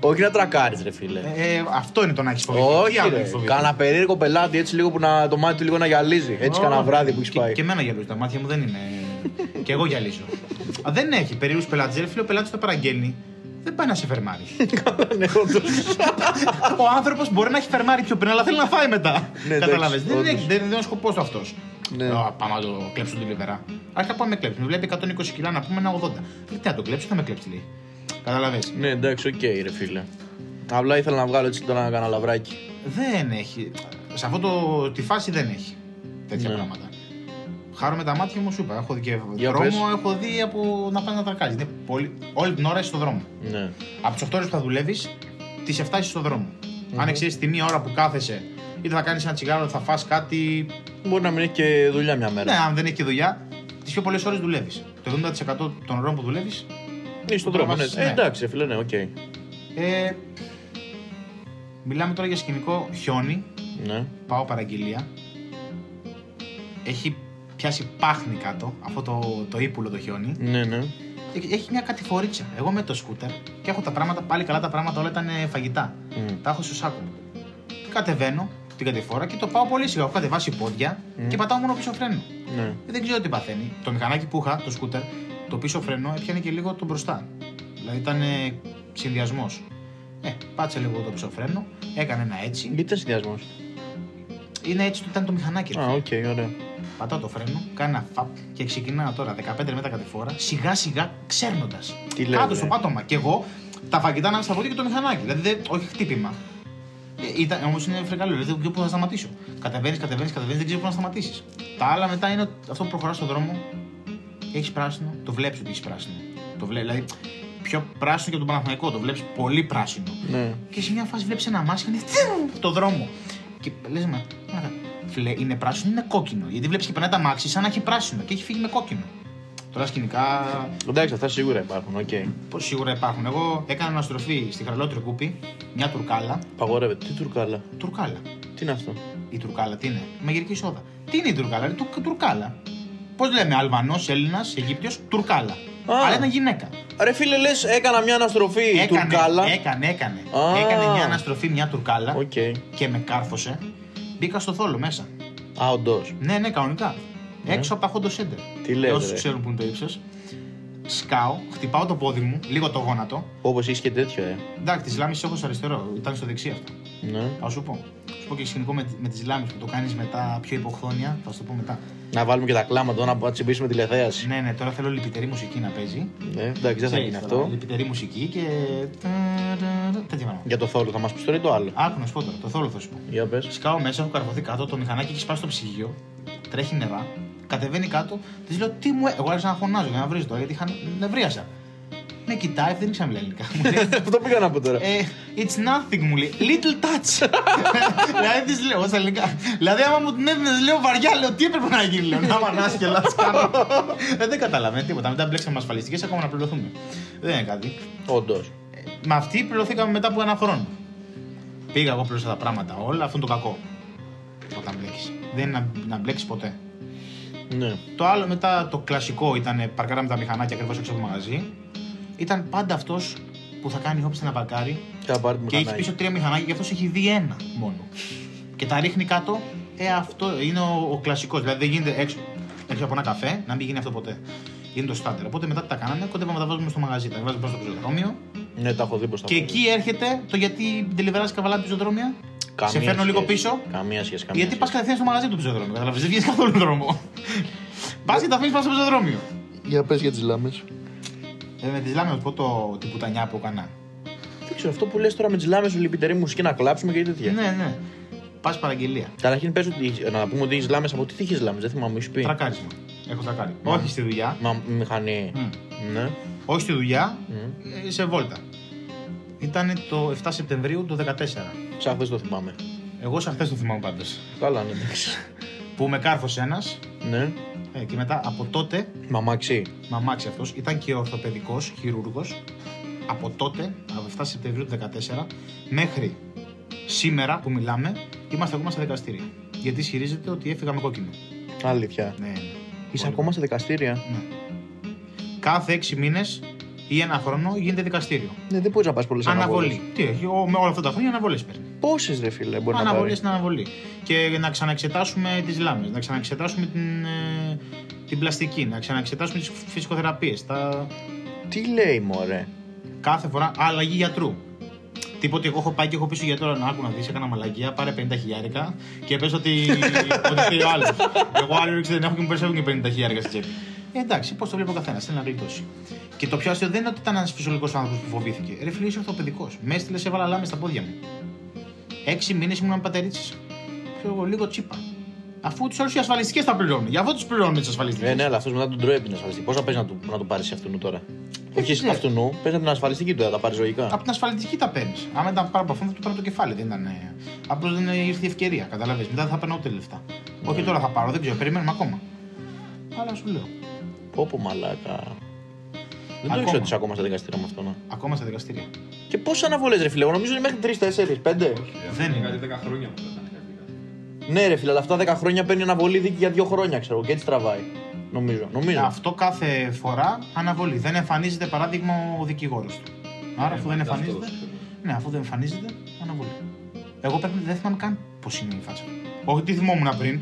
Όχι να τρακάρεις, ρε φίλε. Ε, αυτό είναι το να έχεις φοβηθεί. Όχι, ρε. Κάνα περίεργο πελάτη έτσι λίγο που να, το μάτι του λίγο να γυαλίζει. Έτσι, oh, κάνα βράδυ που έχεις πάει. Και, και εμένα γυαλίζει. Τα μάτια μου δεν είναι. Και εγώ γυαλίζω. Α, δεν έχει περίεργους πελάτες. Ρε φίλε, ο πελάτης το παραγγέλνει. Δεν πάει να σε φερμάρει. Ο άνθρωπος μπορεί να έχει φερμάρει πιο πριν, αλλά θέλει να φάει μετά. Καταλαβες. Δεν είναι ο σκοπός του αυτός. Πάμε να το κλέψουν την λιβερά. Άρχισα πάμε με κλέψουν. Βλέπει εκατόν είκοσι κιλά να πούμε ένα ογδόντα. Τι να το κλέψει, θα με κλέψει λίγο. Καταλαβες. Ναι, εντάξει, οκ, ρε φίλε. Απλά ήθελα να βγάλω έτσι τώρα να κάνω λαβράκι. Δεν έχει. Σε αυτή τη φάση δεν έχει τέτοια πράγματα. Χάρω με τα μάτια μου, σου είπα. Έχω δει και δρόμο, πες. Έχω δει από να πας να τρακάρεις. Είναι πολύ... Όλη την ώρα είσαι στο δρόμο. Ναι. Από τις οκτώ ώρες που θα δουλεύεις, τις εφτά είσαι στο δρόμο. Mm-hmm. Αν εξαιρέσεις τη μία ώρα που κάθεσαι, είτε θα κάνεις ένα τσιγάρο, θα φας κάτι. Μπορεί να μην έχει και δουλειά μια μέρα. Ναι, αν δεν έχει και δουλειά, τις πιο πολλές ώρες δουλεύεις. Το εβδομήντα τοις εκατό των ώρων που δουλεύεις. Ναι, στον δρόμο. Ναι. Ναι. Ε, εντάξει, φίλε, ναι, οκ. Okay. Ε, μιλάμε τώρα για σκηνικό χιόνι. Ναι. Πάω παραγγελία. Έχει πιάσει πάχνη κάτω, αυτό το, το ύπουλο το χιόνι. Ναι, ναι. Έχει μια κατηφορίτσα. Εγώ με το σκούτερ και έχω τα πράγματα, πάλι καλά τα πράγματα, όλα ήταν φαγητά. Mm. Τα έχω στο σάκο μου. Κατεβαίνω την κατηφόρα και το πάω πολύ σιγά. Έχω κατεβάσει πόδια mm. και πατάω μόνο πίσω φρένο. Ναι. Δεν ξέρω τι παθαίνει. Το μηχανάκι που είχα, το σκούτερ, το πίσω φρένο έπιανε και λίγο το μπροστά. Δηλαδή ήταν ε, συνδυασμός. Ε, πάτσε λίγο το πίσω φρένο, έκανε ένα έτσι. Μη ήταν συνδυασμός. Είναι έτσι που ήταν το μηχανάκι. Α, οκ, okay, ωραία. Πατάω το φρένο, κάνω ένα φαπ και ξεκινάω τώρα δεκαπέντε μέτρα κατηφόρα, σιγά σιγά ξέρνοντας. Κάτω στο πάτωμα. Και εγώ τα φαγητά να είμαι στα πόδια και το μηχανάκι. Δηλαδή, δε, όχι χτύπημα. Ε, Όμως είναι φρικαλό, δηλαδή δεν ξέρω πού θα σταματήσω. Κατεβαίνεις, κατεβαίνεις, κατεβαίνεις, δεν ξέρω πού να σταματήσεις. Τα άλλα μετά είναι αυτό που προχωράς στον δρόμο, έχεις πράσινο, το βλέπεις ότι έχεις πράσινο. Το βλέ, δηλαδή, πιο πράσινο και τον Παναθηναϊκό, το βλέπεις πολύ πράσινο. Ναι. Και σε μια φάση βλέπεις ένα μάσχα το δρόμο. Και λες, μα, φιλέ, είναι πράσινο, είναι κόκκινο. Γιατί βλέπεις και περνάει τα μάξι σαν να έχει πράσινο και έχει φύγει με κόκκινο. Τώρα σκηνικά. Εντάξει, αυτά σίγουρα υπάρχουν, οκ. Okay. Πώς σίγουρα υπάρχουν. Εγώ έκανα αναστροφή στη Χαραλότρη Κούπη, μια τουρκάλα. Παγορεύεται, τι τουρκάλα. Τουρκάλα. Τι είναι αυτό. Η τουρκάλα, τι είναι. Μαγειρική σόδα. Τι είναι η τουρκάλα, είναι του, τουρκάλα. Πώς λέμε, Αλβανός, Έλληνας, Αιγύπτιος, τουρκάλα. Ah. Αλλά ήταν γυναίκα. Ρε φίλε, λες, έκανα μια αναστροφή έκανε, τουρκάλα. Έκανε, έκανε. Ah. Έκανε μια αναστροφή μια τουρκάλα okay. και με κάρφωσε. Μπήκα στο θόλο μέσα. Α, όντως. Ναι, ναι, κανονικά. Ναι. Έξω από τα Χόντο Σέντερ. Τι λέτε. Όσους ξέρουν που είναι το ύψος. Σκάω, χτυπάω το πόδι μου, λίγο το γόνατο. Όπως είσαι και τέτοιο, ε. Εντάξει, τις λάμεις έχω στο αριστερό, ήταν στο δεξί αυτό. Ναι. Θα σου πω. Σου πω και σκηνικό με, με τις λάμεις που το κάνεις μετά πιο υποχθόνια, θα σου το πω μετά. Να βάλουμε και τα κλάματα εδώ να τσιμπήσουμε τηλεθέαση. Ναι, ναι, τώρα θέλω λυπητερή μουσική να παίζει. Ναι, εντάξει, δεν θα γίνει αυτό. Λυπητερή μουσική και. Για το θόλο θα μας πεις τώρα ή το άλλο. Άκου να σου πω τώρα, το θόλο θα σου πω. Για πες. Σκάω μέσα, έχω καρφωθεί κάτω, το μηχανάκι έχει σπάσει στο ψυγείο, τρέχει νερά, κατεβαίνει κάτω, τη λέω τι μου έ. Εγώ άρχισα να φωνάζω για να βρίζω τώρα γιατί είχα νευρίασα. Με κοιτάει, δεν ήξερα να ελληνικά. Πού το πήγα να πω τώρα. It's nothing μου λέει. Little touch. Δηλαδή τη λέω στα ελληνικά. Δηλαδή άμα μου την έδινε, λέω βαριά, λέω τι έπρεπε να γίνει. Λέω να μανάσει και λάθο κάνω. Δεν καταλαβαίνω τίποτα. Μετά μπλέξαμε ασφαλιστικές, ακόμα να πληρωθούμε. Δεν είναι κάτι. Όντως. Με αυτή πληρωθήκαμε μετά από ένα χρόνο. Πήγα εγώ πλήρωσα τα πράγματα όλα. Αυτό είναι το κακό. Όταν μπλέξει. Δεν είναι να μπλέξει ποτέ. Ναι. Το άλλο μετά το κλασικό ήταν παρκάραμε τα μηχανάκια ακριβώς έξω από το μαγαζί. Ήταν πάντα αυτός που θα κάνει όψη να μπαρκάρει και, και έχει πίσω τρία μηχανάκια και αυτός έχει δει ένα μόνο. Και τα ρίχνει κάτω, ε, αυτό είναι ο, ο κλασικός. Δηλαδή δεν γίνεται έξω, έξω από ένα καφέ, να μην γίνει αυτό ποτέ. Είναι το στάντερ. Οπότε μετά τα κάνανε, κοντεύαμε να τα βάζουμε στο μαγαζί. Τα βάζουμε στο πεζοδρόμιο. Ναι, τα έχω δει μπροστά. Και εκεί έρχεται το γιατί τελειβεράζει καβαλά πεζοδρόμια. Σε φέρνω λίγο πίσω. Καμία σχέση. Γιατί πας κατευθείαν στο μαγαζί του πεζοδρόμιου. Καταλαβαίνεις, δεν βγεις καθόλου δρόμο. Πας και τα αφήνεις πάνω στο πεζοδρόμιο. Για πες για τις λάμες. Ε, με τις λάμες να πω το, την πουτανιά που έκανα. Δεν ξέρω, αυτό που λες τώρα με τις λάμες σου λυπητερή μουσική να κλάψουμε και τέτοια. Ναι, ναι. Πας παραγγελία. Καταρχήν πες ότι, να πούμε ότι έχεις λάμες, από τι έχεις λάμες, δεν θυμάμαι, μου έχεις πει. Τρακάρισμα. Έχω τρακάρει. Mm. Όχι στη δουλειά. Μα μηχανή. Mm. Ναι. Όχι στη δουλειά, mm. σε βόλτα. Ήτανε το εφτά Σεπτεμβρίου του δεκατέσσερα. Σαν χθες το θυμάμαι. Εγώ σαν χθες το θυμάμαι πάντως. Καλά, ναι. Που με κάρφωσε ένας. Ναι. Ε, και μετά από τότε. Μαμάξι. Μαμάξι αυτός. Ήταν και ορθοπαιδικός χειρούργος. Από τότε, από εφτά Σεπτεμβρίου του δεκατέσσερα, μέχρι σήμερα που μιλάμε, είμαστε ακόμα στα δικαστήρια. Γιατί ισχυρίζεται ότι έφυγα με κόκκινο. Αλήθεια. Ναι. Είσαι πολύ. Ακόμα στα δικαστήρια. Ναι. Κάθε έξι μήνες ή ένα χρόνο γίνεται δικαστήριο. Ναι, δεν μπορεί να πα πολλέ αναβολέ. Αναβολή. Τι έχει, με όλα αυτά τα χρόνια αναβολέ παίρνει. Πόσε ρε φίλε μπορεί να πα. Αναβολή στην αναβολή. Και να ξαναεξετάσουμε τις λάμες, να ξαναεξετάσουμε την, ε, την πλαστική, να ξαναεξετάσουμε τις φυσικοθεραπείες. Τα... Τι λέει, μωρέ. Κάθε φορά αλλαγή γιατρού. Τίποτε, εγώ έχω πάει και έχω πει στον γιατρό να άκου να δεις, έκανα μαλακία, πάρε πενήντα χιλιάρικα και πες ότι θέλει ο άλλος. Εγώ άλλο δεν έχω και μου περισσεύουν και πενήντα χιλιάρικα στην τσέπη. Ε, εντάξει, πώς το βλέπει ο καθένας, θέλει να γλιτώσει. Και το πιο αστείο δεν είναι ότι ήταν ένας φυσιολογικός άνθρωπος που φοβήθηκε. Ρε φίλε, είσαι ορθοπαιδικός. Με έστειλες, έβαλα λάμες στα πόδια μου. Έξι μήνες ήμουν με πατερίτσες. Ξέρω εγώ, λίγο τσίπα. Αφού τους όλους οι ασφαλιστικές τα πληρώνουν. Για αυτό τους πληρώνουν τις ασφαλιστικές. Ε, ναι, αλλά αυτός μετά τον τρώει την ασφαλιστική. Πώς θα πες να του, να του πάρεις αυτού τώρα. Όχι εσύ αυτού νου, πες από την ασφαλιστική του, θα τα πάρεις ζωικά. Από την ασφαλιστική τα παίρνεις. Άμα ήταν πάρα από αυτό, θα του πάρω το κεφάλι. Δεν ήταν. Απλώς δεν ήρθε η ευκαιρία, καταλαβαίνεις. Μετά δεν θα παίρνω ούτε λεφτά. Ναι. Όχι τώρα θα πάρω, δεν ξέρω, περιμένουμε ακόμα. Αλλά σου λέω. Πόπο μαλάκα. Δεν το ήξερα ότι είσαι ακόμα στα δικαστήρια με αυτό. Ναι. Ακόμα στα δικαστήρια. Και πόσε αναβολές ρε φίλε, εγώ νομίζω είναι μέχρι τρεις, τέσσερις, πέντε. Δεν είναι. Κάτι δέκα χρόνια που θα ήταν. Ναι, ρε φίλε, αλλά αυτά δέκα χρόνια παίρνει αναβολή δίκη για δύο χρόνια, ξέρω και έτσι τραβάει. Νομίζω. νομίζω. Αυτό κάθε φορά αναβολή. Δεν εμφανίζεται παράδειγμα ο δικηγόρος του. Άρα αφού δεν εμφανίζεται. Ναι, αφού δεν εμφανίζεται, αναβολή. Εγώ πρέπει δεν θυμάμαι καν πώς είναι η φάση. Όχι, τι θυμόμουν πριν.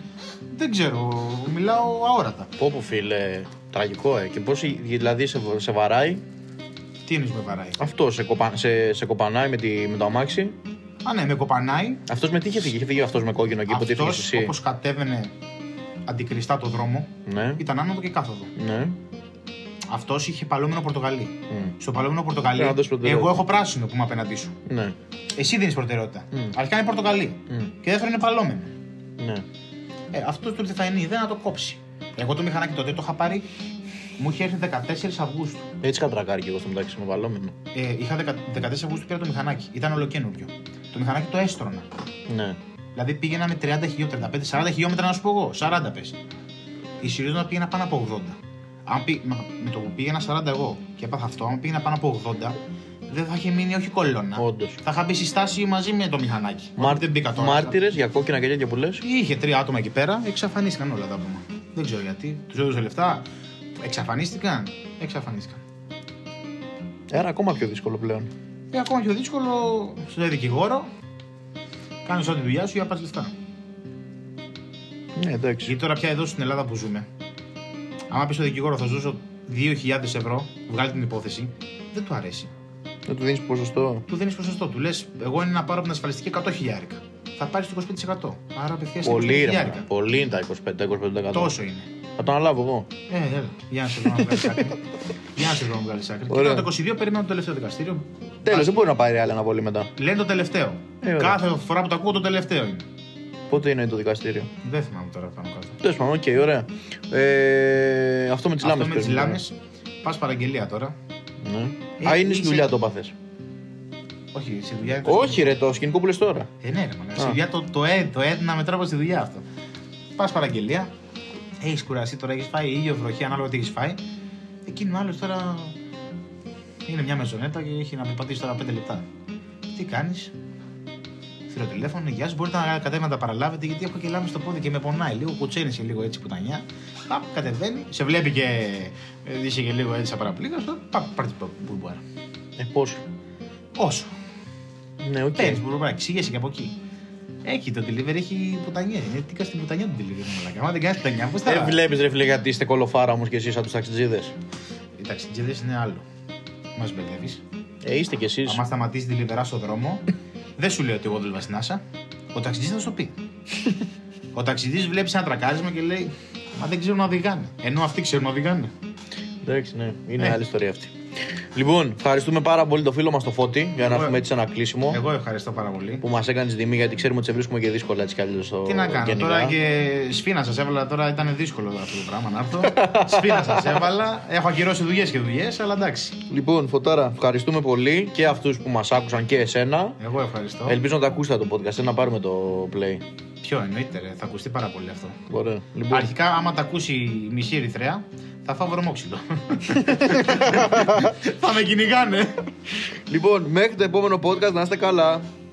Δεν ξέρω, μιλάω αόρατα. Πόπο φίλε. Τραγικό, ε. Και πώς δηλαδή σε, σε βαράει. Τι είναι με βαράει. Αυτό σε, κοπα, σε, σε κοπανάει με, τη, με το αμάξι. Α, ναι, με κοπανάει. Αυτό με τι είχε φύγει, είχε φύγει αυτό με κόκκινο και υποτίθεται εσύ. Όπως κατέβαινε αντικριστά το δρόμο, ναι. Ήταν άνοδο και κάθοδο. Ναι. Αυτό είχε παλαιόμενο πορτοκαλί. Mm. Στο παλαιόμενο πορτοκαλί, ναι, εγώ έχω πράσινο που είμαι απέναντί σου. Ναι. Εσύ δίνεις προτεραιότητα. Mm. Αρχικά είναι πορτοκαλί. Mm. Και δεύτερο είναι παλαιόμενο. Ναι. Ε, αυτό του ήρθε θα είναι ιδέα να το κόψει. Εγώ το μηχανάκι τότε το είχα πάρει, μου είχε έρθει δεκατέσσερις Αυγούστου. Έτσι κατρακάρει και εγώ στο μεταξύ με βαλόμενο. Ε, είχα δεκατέσσερις Αυγούστου πήρα το μηχανάκι, ήταν ολοκένουργιο. Το μηχανάκι το έστρωνα. Ναι. Δηλαδή πήγαινα με τριάντα χιλιόμετρα, τριάντα πέντε σαράντα χιλιόμετρα να σου πω εγώ, σαράντα πες. Η Σιριζόνα πήγαινα πάνω από ογδόντα. Αν πή, με το που πήγαινα σαράντα εγώ και έπαθα αυτό, αν πήγαινα πάνω από ογδόντα, δεν θα είχε μείνει όχι κολόνα. Όντως. Θα είχα μπει στη στάση μαζί με το μηχανάκι. Μάρτυρες για κόκκινα και τέτοια που λες. Είχε τρία άτομα εκεί πέρα, εξαφανίστηκαν όλα τα άτομα. Δεν ξέρω γιατί. Τους έδωσε λεφτά. Εξαφανίστηκαν. Εξαφανίστηκαν. Άρα ακόμα πιο δύσκολο πλέον. Ε, ακόμα πιο δύσκολο. Σου λέει δικηγόρο. Κάνεις ό,τι δουλειά σου για να πάρεις λεφτά. Ναι, εντάξει. Γιατί τώρα πια εδώ στην Ελλάδα που ζούμε, άμα πει στον δικηγόρο θα σου δώσω δύο χιλιάδες ευρώ, βγάλει την υπόθεση, δεν του αρέσει. Δεν του δίνεις ποσοστό. Του δίνεις ποσοστό. Του λες, εγώ είναι να πάρω από την ασφαλιστική εκατό χιλιάρικα. Θα πάρεις το είκοσι πέντε τοις εκατό. Άρα απευθείας είκοσι χιλιάρικα. Πολύ είναι τα είκοσι πέντε τοις εκατό. Τόσο είναι. Θα το αναλάβω εγώ. Ε, έλα. Για να σε βρω να βγάλεις άκρη. Για να σε βρω να βγάλεις άκρη. Και μετά το είκοσι δύο περιμένω το τελευταίο δικαστήριο. Τέλος, δεν μπορεί να πάρει άλλη αναβολή μετά. Λένε το τελευταίο. Ε, κάθε φορά που το ακούω το τελευταίο είναι. Πότε είναι το δικαστήριο. Δεν θυμάμαι τώρα πάνω κάτω. Τέλος πάντων, οκ, ωραία. Ε, αυτό με τις λάμες. Αυτό με τις λάμες. Πας παραγγελία τώρα. Ναι. Ε, Α, είναι στη δουλειά το παθές. Όχι, σε δουλειά το Όχι, σκηνικό. Ρε, το σκηνικό που λες τώρα. Ε, ναι, ρε, σε δουλειά το, το, έ, το έ, να μετράω στη δουλειά αυτό. Πας παραγγελία, έχεις κουραστεί τώρα, έχεις φάει ήλιο, βροχή, ανάλογα τι έχεις φάει. Εκείνο άλλο τώρα είναι μια μεζονέτα και έχει να περπατήσει τώρα πέντε λεπτά. Τι κάνεις, θηρώ τηλέφωνο, γεια σας, μπορείτε να κατέβει να τα παραλάβετε γιατί έχω και λάμψει το πόδι και με πονάει λίγο, κουτσένισε λίγο έτσι πουτανιά. Παπ, κατεβαίνει, σε βλέπει και είσαι και λίγο έτσι απαραπλήγα, παπ, πάρτε που μπορεί. Ε, πόσο. Όσο. Ναι, οκ. Παίρνει που μπορεί να ξηγήσει και από εκεί. Έχει το delivery, έχει πουτανιέ. Τι κάνει την πουτανιά του delivery, μα δεν κάνει πουτανιά, πώ θα. Δεν βλέπει ρε φίλε γιατί είστε κολοφάρα όμω και εσεί από του ταξιτζίδε. Οι ταξιτζίδε είναι άλλο. Μα μπερδεύει. Ε, είστε κι εσεί. Αν σταματήσει τη λιβερά στον δρόμο, δεν σου λέει ότι εγώ δουλεύω στην Άσα. Ο ταξιτζή θα σου το πει. Ο ταξιτζή βλέπει ένα τρακάρισμα και λέει μα δεν ξέρουν να οδηγάνε. Ενώ αυτοί ξέρουν να οδηγάνε. Εντάξει, ναι, είναι άλλη ιστορία αυτή. Λοιπόν, ευχαριστούμε πάρα πολύ το φίλο μας το Φώτη για να εγώ... έχουμε έτσι ένα κλείσιμο. Εγώ ευχαριστώ πάρα πολύ. Που μας έκανες τιμή γιατί ξέρουμε ότι σε βρίσκουμε και δύσκολα έτσι κι αλλιώς. Τι να κάνω, γενικά. Τώρα και σφήνα σας έβαλα, τώρα ήταν δύσκολο αυτό το πράγμα να έρθω. Σφήνα σας έβαλα, έχω ακυρώσει δουλειές και δουλειές, αλλά εντάξει. Λοιπόν, Φωτάρα, ευχαριστούμε πολύ και αυτούς που μας άκουσαν και εσένα. Εγώ ευχαριστώ. Ελπίζω να τα ακούσετε το podcast, να πάρουμε το play. Ποιο εννοείται, ρε. Θα ακουστεί πάρα πολύ αυτό. Ωραία. Λοιπόν. Αρχικά, άμα τα ακούσει η μισή Ερυθρέα, θα φάω βρωμόξυλο. Θα με κυνηγάνε. Λοιπόν, μέχρι το επόμενο podcast να είστε καλά.